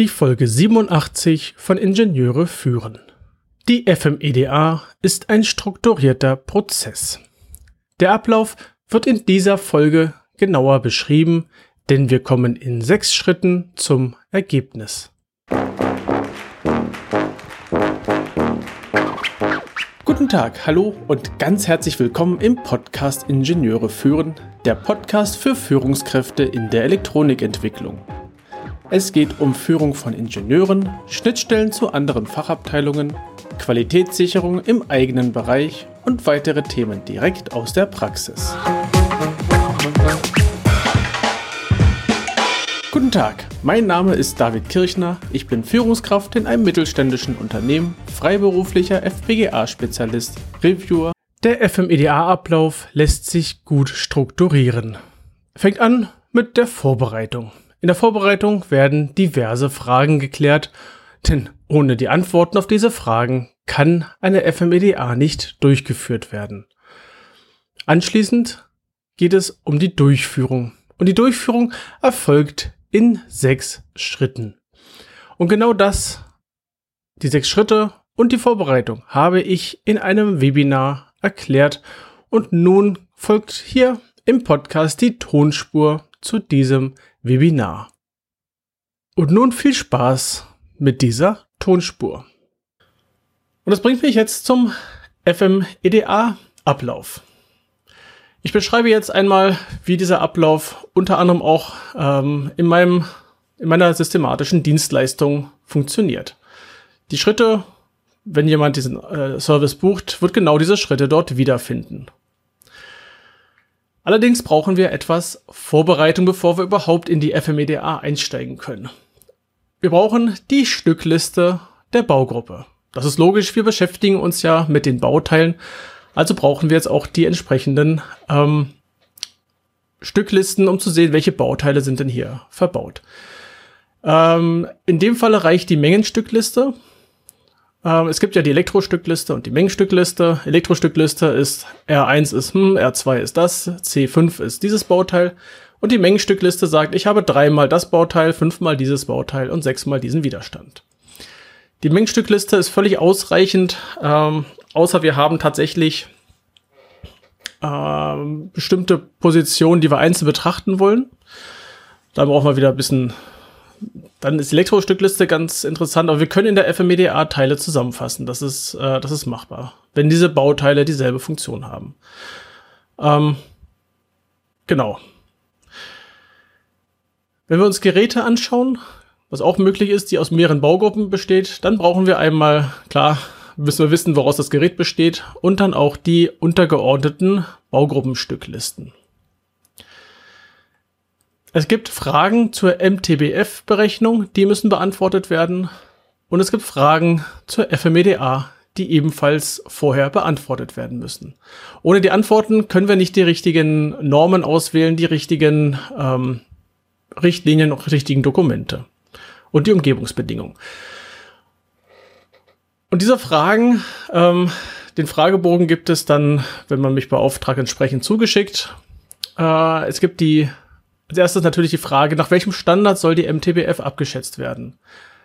die Folge 87 von Ingenieure führen. Die FMEDA ist ein strukturierter Prozess. Der Ablauf wird in dieser Folge genauer beschrieben, denn wir kommen in 6 Schritten zum Ergebnis. Guten Tag, hallo und ganz herzlich willkommen im Podcast Ingenieure führen, der Podcast für Führungskräfte in der Elektronikentwicklung. Es geht um Führung von Ingenieuren, Schnittstellen zu anderen Fachabteilungen, Qualitätssicherung im eigenen Bereich und weitere Themen direkt aus der Praxis. Guten Tag, mein Name ist David Kirchner, ich bin Führungskraft in einem mittelständischen Unternehmen, freiberuflicher FPGA-Spezialist, Reviewer. Der FMEDA-Ablauf lässt sich gut strukturieren. Fängt an mit der Vorbereitung. In der Vorbereitung werden diverse Fragen geklärt, denn ohne die Antworten auf diese Fragen kann eine FMEDA nicht durchgeführt werden. Anschließend geht es um die Durchführung. Und die Durchführung erfolgt in 6 Schritten. Und genau das, die 6 Schritte und die Vorbereitung, habe ich in einem Webinar erklärt. Und nun folgt hier im Podcast die Tonspur zu diesem Webinar. Und nun viel Spaß mit dieser Tonspur. Und das bringt mich jetzt zum FMEDA-Ablauf. Ich beschreibe jetzt einmal, wie dieser Ablauf unter anderem auch in meiner systematischen Dienstleistung funktioniert. Die Schritte, wenn jemand diesen Service bucht, wird genau diese Schritte dort wiederfinden. Allerdings brauchen wir etwas Vorbereitung, bevor wir überhaupt in die FMEDA einsteigen können. Wir brauchen die Stückliste der Baugruppe. Das ist logisch, wir beschäftigen uns ja mit den Bauteilen, also brauchen wir jetzt auch die entsprechenden Stücklisten, um zu sehen, welche Bauteile sind denn hier verbaut. In dem Falle reicht die Mengenstückliste. Es gibt ja die Elektrostückliste und die Mengenstückliste. Elektrostückliste ist R1 ist R2 ist das, C5 ist dieses Bauteil. Und die Mengenstückliste sagt, ich habe 3-mal das Bauteil, 5-mal dieses Bauteil und 6-mal diesen Widerstand. Die Mengenstückliste ist völlig ausreichend, außer wir haben tatsächlich bestimmte Positionen, die wir einzeln betrachten wollen. Da brauchen wir wieder ein bisschen, dann ist die Elektrostückliste ganz interessant, aber wir können in der FMEDA Teile zusammenfassen, das ist machbar, wenn diese Bauteile dieselbe Funktion haben. Genau. Wenn wir uns Geräte anschauen, was auch möglich ist, die aus mehreren Baugruppen besteht, dann brauchen wir einmal, klar, müssen wir wissen, woraus das Gerät besteht und dann auch die untergeordneten Baugruppenstücklisten. Es gibt Fragen zur MTBF-Berechnung, die müssen beantwortet werden und es gibt Fragen zur FMEDA, die ebenfalls vorher beantwortet werden müssen. Ohne die Antworten können wir nicht die richtigen Normen auswählen, die richtigen Richtlinien und richtigen Dokumente. Und die Umgebungsbedingungen. Und diese Fragen, den Fragebogen gibt es dann, wenn man mich beauftragt, entsprechend zugeschickt. Es gibt als erstes natürlich die Frage, nach welchem Standard soll die MTBF abgeschätzt werden?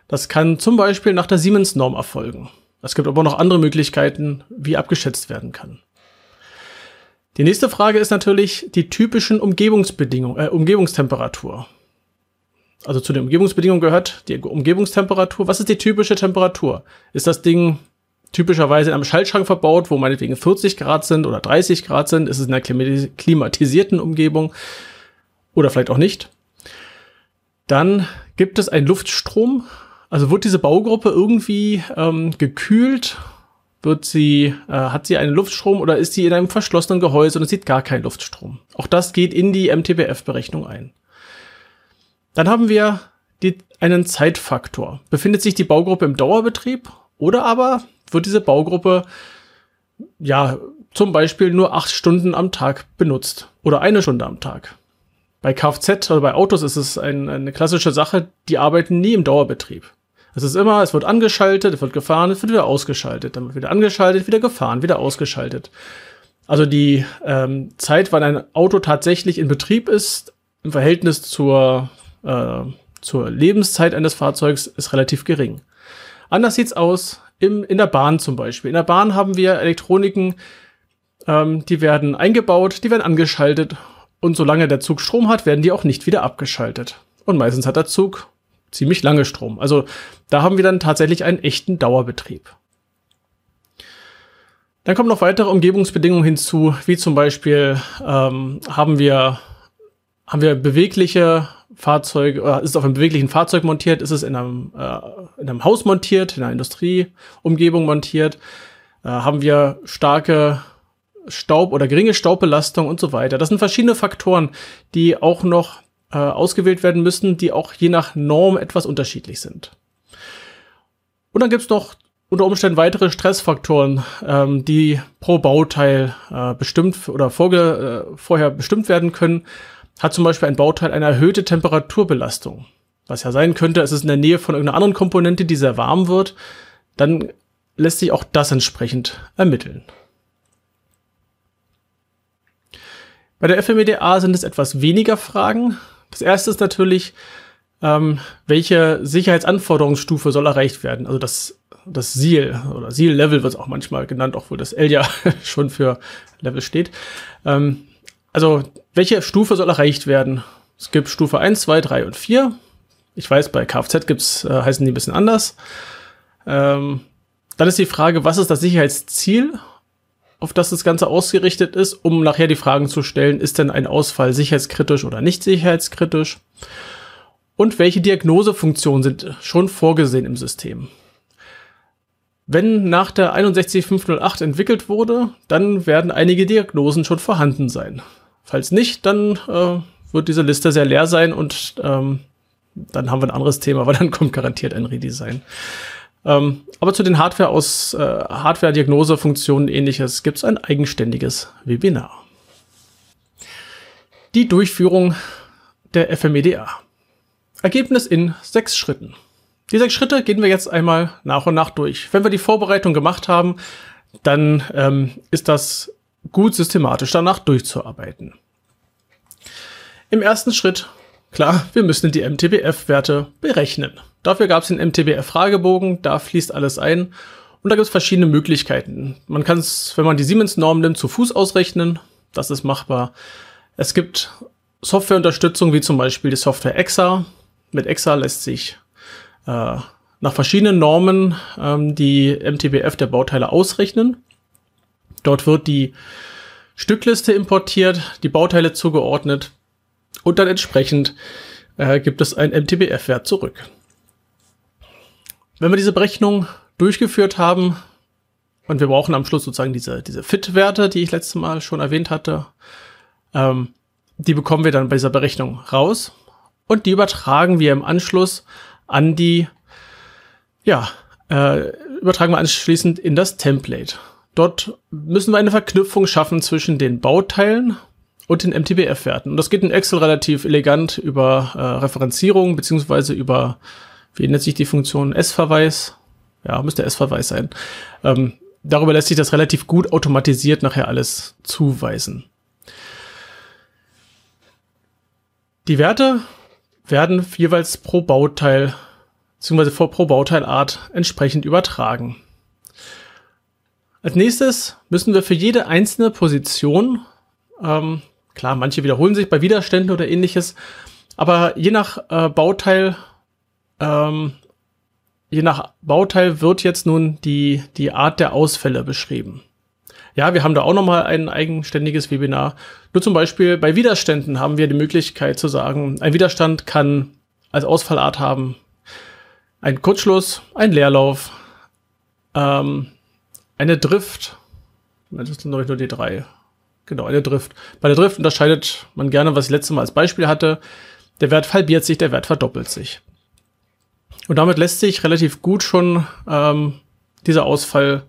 Das kann zum Beispiel nach der Siemens-Norm erfolgen. Es gibt aber noch andere Möglichkeiten, wie abgeschätzt werden kann. Die nächste Frage ist natürlich die typischen Umgebungsbedingungen, Umgebungstemperatur. Also zu den Umgebungsbedingungen gehört die Umgebungstemperatur. Was ist die typische Temperatur? Ist das Ding typischerweise in einem Schaltschrank verbaut, wo meinetwegen 40 Grad sind oder 30 Grad sind? Ist es in einer klimatisierten Umgebung? Oder vielleicht auch nicht. Dann gibt es einen Luftstrom. Also wird diese Baugruppe irgendwie gekühlt? Hat sie einen Luftstrom oder ist sie in einem verschlossenen Gehäuse und es sieht gar keinen Luftstrom? Auch das geht in die MTBF-Berechnung ein. Dann haben wir einen Zeitfaktor. Befindet sich die Baugruppe im Dauerbetrieb oder aber wird diese Baugruppe ja zum Beispiel nur 8 Stunden am Tag benutzt oder 1 Stunde am Tag? Bei Kfz oder bei Autos ist es eine klassische Sache, die arbeiten nie im Dauerbetrieb. Es wird angeschaltet, es wird gefahren, es wird wieder ausgeschaltet, dann wird wieder angeschaltet, wieder gefahren, wieder ausgeschaltet. Also die Zeit, wann ein Auto tatsächlich in Betrieb ist, im Verhältnis zur Lebenszeit eines Fahrzeugs ist relativ gering. Anders sieht's aus in der Bahn zum Beispiel. In der Bahn haben wir Elektroniken, die werden eingebaut, die werden angeschaltet und solange der Zug Strom hat, werden die auch nicht wieder abgeschaltet. Und meistens hat der Zug ziemlich lange Strom. Also da haben wir dann tatsächlich einen echten Dauerbetrieb. Dann kommen noch weitere Umgebungsbedingungen hinzu, wie zum Beispiel haben wir bewegliche Fahrzeuge, oder ist es auf einem beweglichen Fahrzeug montiert, ist es in einem Haus montiert, in einer Industrieumgebung montiert, haben wir starke Staub oder geringe Staubbelastung und so weiter. Das sind verschiedene Faktoren, die auch noch ausgewählt werden müssen, die auch je nach Norm etwas unterschiedlich sind. Und dann gibt es noch unter Umständen weitere Stressfaktoren, die pro Bauteil bestimmt oder vorher bestimmt werden können. Hat zum Beispiel ein Bauteil eine erhöhte Temperaturbelastung. Was ja sein könnte, es ist in der Nähe von irgendeiner anderen Komponente, die sehr warm wird. Dann lässt sich auch das entsprechend ermitteln. Bei der FMEDA sind es etwas weniger Fragen. Das erste ist natürlich, welche Sicherheitsanforderungsstufe soll erreicht werden? Also das SIL oder SIL-Level wird es auch manchmal genannt, obwohl das L ja schon für Level steht. Also welche Stufe soll erreicht werden? Es gibt Stufe 1, 2, 3 und 4. Ich weiß, bei Kfz heißen die ein bisschen anders. Dann ist die Frage, was ist das Sicherheitsziel, auf das das Ganze ausgerichtet ist, um nachher die Fragen zu stellen, ist denn ein Ausfall sicherheitskritisch oder nicht sicherheitskritisch? Und welche Diagnosefunktionen sind schon vorgesehen im System? Wenn nach der 61508 entwickelt wurde, dann werden einige Diagnosen schon vorhanden sein. Falls nicht, dann wird diese Liste sehr leer sein und dann haben wir ein anderes Thema, weil dann kommt garantiert ein Redesign. Aber zu den Hardware-Diagnosefunktionen ähnliches gibt es ein eigenständiges Webinar. Die Durchführung der FMEDA. Ergebnis in 6 Schritten. Die 6 Schritte gehen wir jetzt einmal nach und nach durch. Wenn wir die Vorbereitung gemacht haben, dann ist das gut systematisch danach durchzuarbeiten. Im ersten Schritt, klar, wir müssen die MTBF-Werte berechnen. Dafür gab es den MTBF-Fragebogen, da fließt alles ein und da gibt es verschiedene Möglichkeiten. Man kann es, wenn man die Siemens-Norm nimmt, zu Fuß ausrechnen, das ist machbar. Es gibt Softwareunterstützung, wie zum Beispiel die Software EXA. Mit EXA lässt sich nach verschiedenen Normen die MTBF der Bauteile ausrechnen. Dort wird die Stückliste importiert, die Bauteile zugeordnet und dann entsprechend gibt es einen MTBF-Wert zurück. Wenn wir diese Berechnung durchgeführt haben und wir brauchen am Schluss sozusagen diese Fit-Werte, die ich letztes Mal schon erwähnt hatte, die bekommen wir dann bei dieser Berechnung raus und die übertragen wir im Anschluss an die, übertragen wir anschließend in das Template. Dort müssen wir eine Verknüpfung schaffen zwischen den Bauteilen und den MTBF-Werten. Und das geht in Excel relativ elegant über Referenzierung beziehungsweise über, wie nennt sich die Funktion? S-Verweis? Ja, müsste S-Verweis sein. Darüber lässt sich das relativ gut automatisiert nachher alles zuweisen. Die Werte werden jeweils pro Bauteil, beziehungsweise pro Bauteilart entsprechend übertragen. Als nächstes müssen wir für jede einzelne Position, klar, manche wiederholen sich bei Widerständen oder ähnliches, aber je nach Bauteil wird jetzt nun die Art der Ausfälle beschrieben. Ja, wir haben da auch nochmal ein eigenständiges Webinar. Nur zum Beispiel bei Widerständen haben wir die Möglichkeit zu sagen, ein Widerstand kann als Ausfallart haben einen Kurzschluss, einen Leerlauf, eine Drift. Das sind glaube ich nur die 3. Genau, eine Drift. Bei der Drift unterscheidet man gerne, was ich letztes Mal als Beispiel hatte. Der Wert halbiert sich, der Wert verdoppelt sich. Und damit lässt sich relativ gut schon dieser Ausfall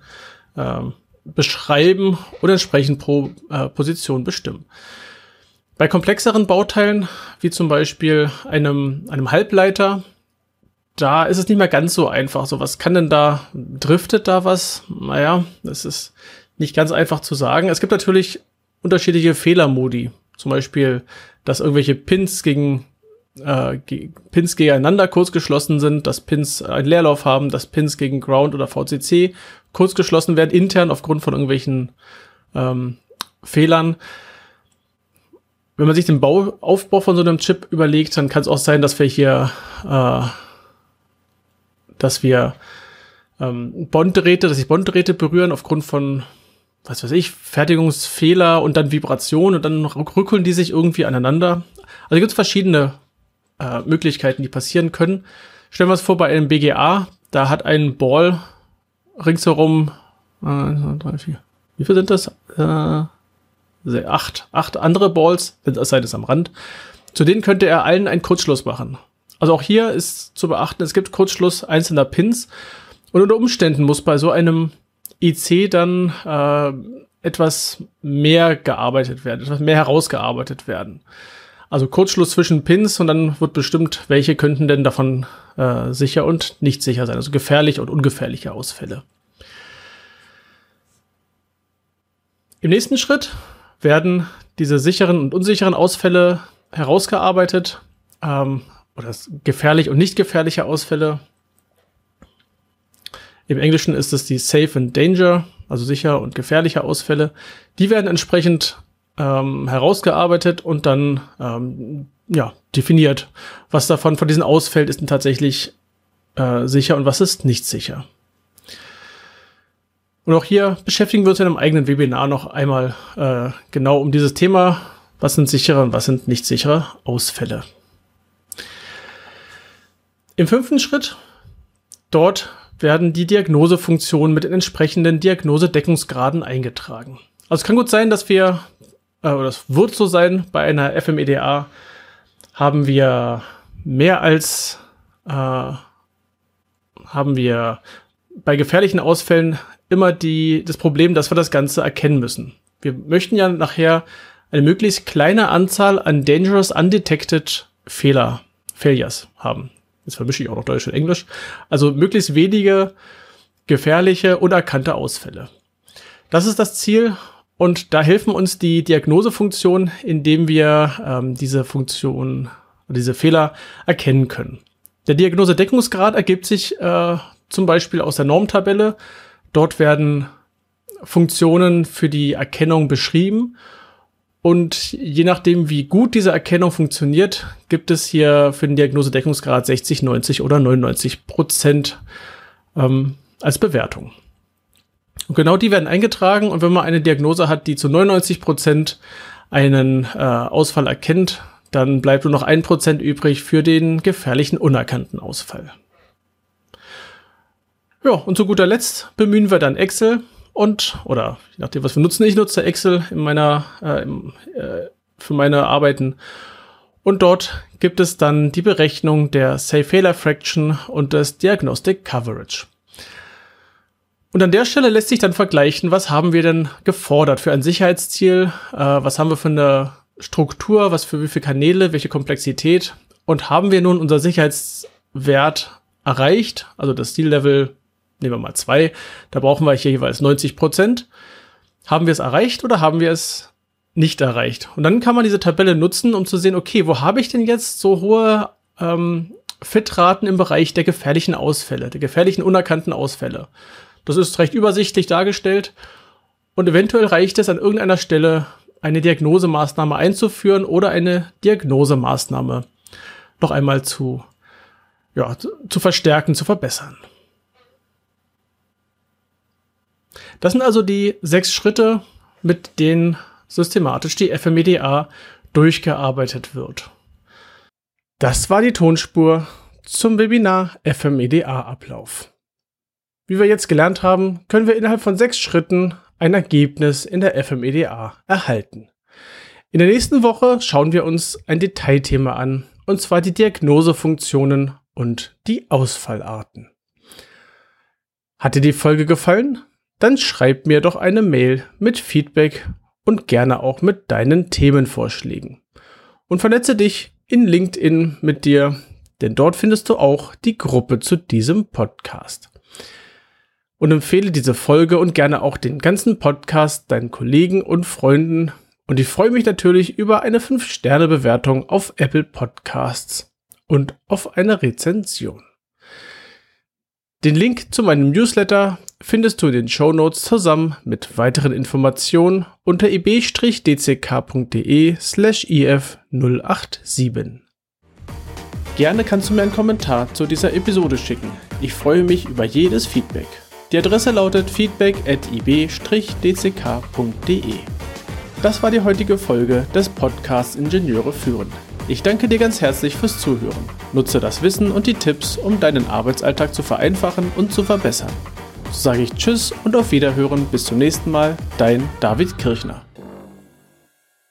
beschreiben und entsprechend pro Position bestimmen. Bei komplexeren Bauteilen, wie zum Beispiel einem Halbleiter, da ist es nicht mehr ganz so einfach. So, was kann denn da, driftet da was? Naja, das ist nicht ganz einfach zu sagen. Es gibt natürlich unterschiedliche Fehlermodi. Zum Beispiel, dass irgendwelche Pins gegen Pins gegeneinander kurzgeschlossen sind, dass Pins einen Leerlauf haben, dass Pins gegen Ground oder VCC kurzgeschlossen werden, intern aufgrund von irgendwelchen Fehlern. Wenn man sich den Bauaufbau von so einem Chip überlegt, dann kann es auch sein, dass wir hier dass sich Bonddrähte berühren aufgrund von, was weiß ich, Fertigungsfehler und dann Vibrationen und dann rückeln die sich irgendwie aneinander. Also gibt es verschiedene Möglichkeiten, die passieren können. Stellen wir uns vor, bei einem BGA, da hat ein Ball ringsherum, wie viel sind das? 8 andere Balls, es sei denn, es am Rand. Zu denen könnte er allen einen Kurzschluss machen. Also auch hier ist zu beachten, es gibt Kurzschluss einzelner Pins und unter Umständen muss bei so einem IC dann etwas mehr gearbeitet werden, etwas mehr herausgearbeitet werden. Also Kurzschluss zwischen Pins und dann wird bestimmt, welche könnten denn davon sicher und nicht sicher sein, also gefährliche und ungefährliche Ausfälle. Im nächsten Schritt werden diese sicheren und unsicheren Ausfälle herausgearbeitet, oder gefährlich und nicht gefährliche Ausfälle. Im Englischen ist es die Safe and Danger, also sicher und gefährliche Ausfälle. Die werden entsprechend herausgearbeitet und dann definiert, was davon von diesen Ausfällen ist denn tatsächlich sicher und was ist nicht sicher. Und auch hier beschäftigen wir uns in einem eigenen Webinar noch einmal genau um dieses Thema, was sind sichere und was sind nicht sichere Ausfälle. Im 5. Schritt, dort werden die Diagnosefunktionen mit den entsprechenden Diagnosedeckungsgraden eingetragen. Also es kann gut sein, dass wir, oder es wird so sein, bei einer FMEDA haben wir bei gefährlichen Ausfällen immer das Problem, dass wir das Ganze erkennen müssen. Wir möchten ja nachher eine möglichst kleine Anzahl an Dangerous Undetected Failures haben. Jetzt vermische ich auch noch Deutsch und Englisch. Also möglichst wenige gefährliche, unerkannte Ausfälle. Das ist das Ziel und da helfen uns die Diagnosefunktion, indem wir diese Fehler erkennen können. Der Diagnosedeckungsgrad ergibt sich zum Beispiel aus der Normtabelle. Dort werden Funktionen für die Erkennung beschrieben und je nachdem, wie gut diese Erkennung funktioniert, gibt es hier für den Diagnosedeckungsgrad 60, 90 oder 99% als Bewertung. Und genau die werden eingetragen und wenn man eine Diagnose hat, die zu 99% einen Ausfall erkennt, dann bleibt nur noch 1% übrig für den gefährlichen, unerkannten Ausfall. Ja, und zu guter Letzt bemühen wir dann Excel oder je nachdem, was wir nutzen. Ich nutze Excel in für meine Arbeiten. Und dort gibt es dann die Berechnung der Safe-Failure-Fraction und des Diagnostic-Coverage. Und an der Stelle lässt sich dann vergleichen, was haben wir denn gefordert für ein Sicherheitsziel, was haben wir für eine Struktur, wie viele Kanäle, welche Komplexität. Und haben wir nun unser Sicherheitswert erreicht, also das Ziellevel, nehmen wir mal 2, da brauchen wir hier jeweils 90%. Haben wir es erreicht oder haben wir es nicht erreicht? Und dann kann man diese Tabelle nutzen, um zu sehen, okay, wo habe ich denn jetzt so hohe Fit-Raten im Bereich der gefährlichen Ausfälle, der gefährlichen unerkannten Ausfälle. Das ist recht übersichtlich dargestellt und eventuell reicht es an irgendeiner Stelle, eine Diagnosemaßnahme einzuführen oder eine Diagnosemaßnahme noch einmal zu verstärken, zu verbessern. Das sind also die 6 Schritte, mit denen systematisch die FMEDA durchgearbeitet wird. Das war die Tonspur zum Webinar FMEDA-Ablauf. Wie wir jetzt gelernt haben, können wir innerhalb von 6 Schritten ein Ergebnis in der FMEDA erhalten. In der nächsten Woche schauen wir uns ein Detailthema an, und zwar die Diagnosefunktionen und die Ausfallarten. Hat dir die Folge gefallen? Dann schreib mir doch eine Mail mit Feedback und gerne auch mit deinen Themenvorschlägen. Und vernetze dich in LinkedIn mit dir, denn dort findest du auch die Gruppe zu diesem Podcast. Und empfehle diese Folge und gerne auch den ganzen Podcast deinen Kollegen und Freunden Und ich freue mich natürlich über eine 5-Sterne-Bewertung auf Apple Podcasts und auf eine Rezension. Den Link zu meinem Newsletter findest du in den Shownotes zusammen mit weiteren Informationen unter ib-dck.de/if087. Gerne kannst du mir einen Kommentar zu dieser Episode schicken. Ich freue mich über jedes Feedback. Die Adresse lautet feedback@ib-dck.de. Das war die heutige Folge des Podcasts Ingenieure führen. Ich danke dir ganz herzlich fürs Zuhören. Nutze das Wissen und die Tipps, um deinen Arbeitsalltag zu vereinfachen und zu verbessern. So sage ich Tschüss und auf Wiederhören bis zum nächsten Mal, dein David Kirchner.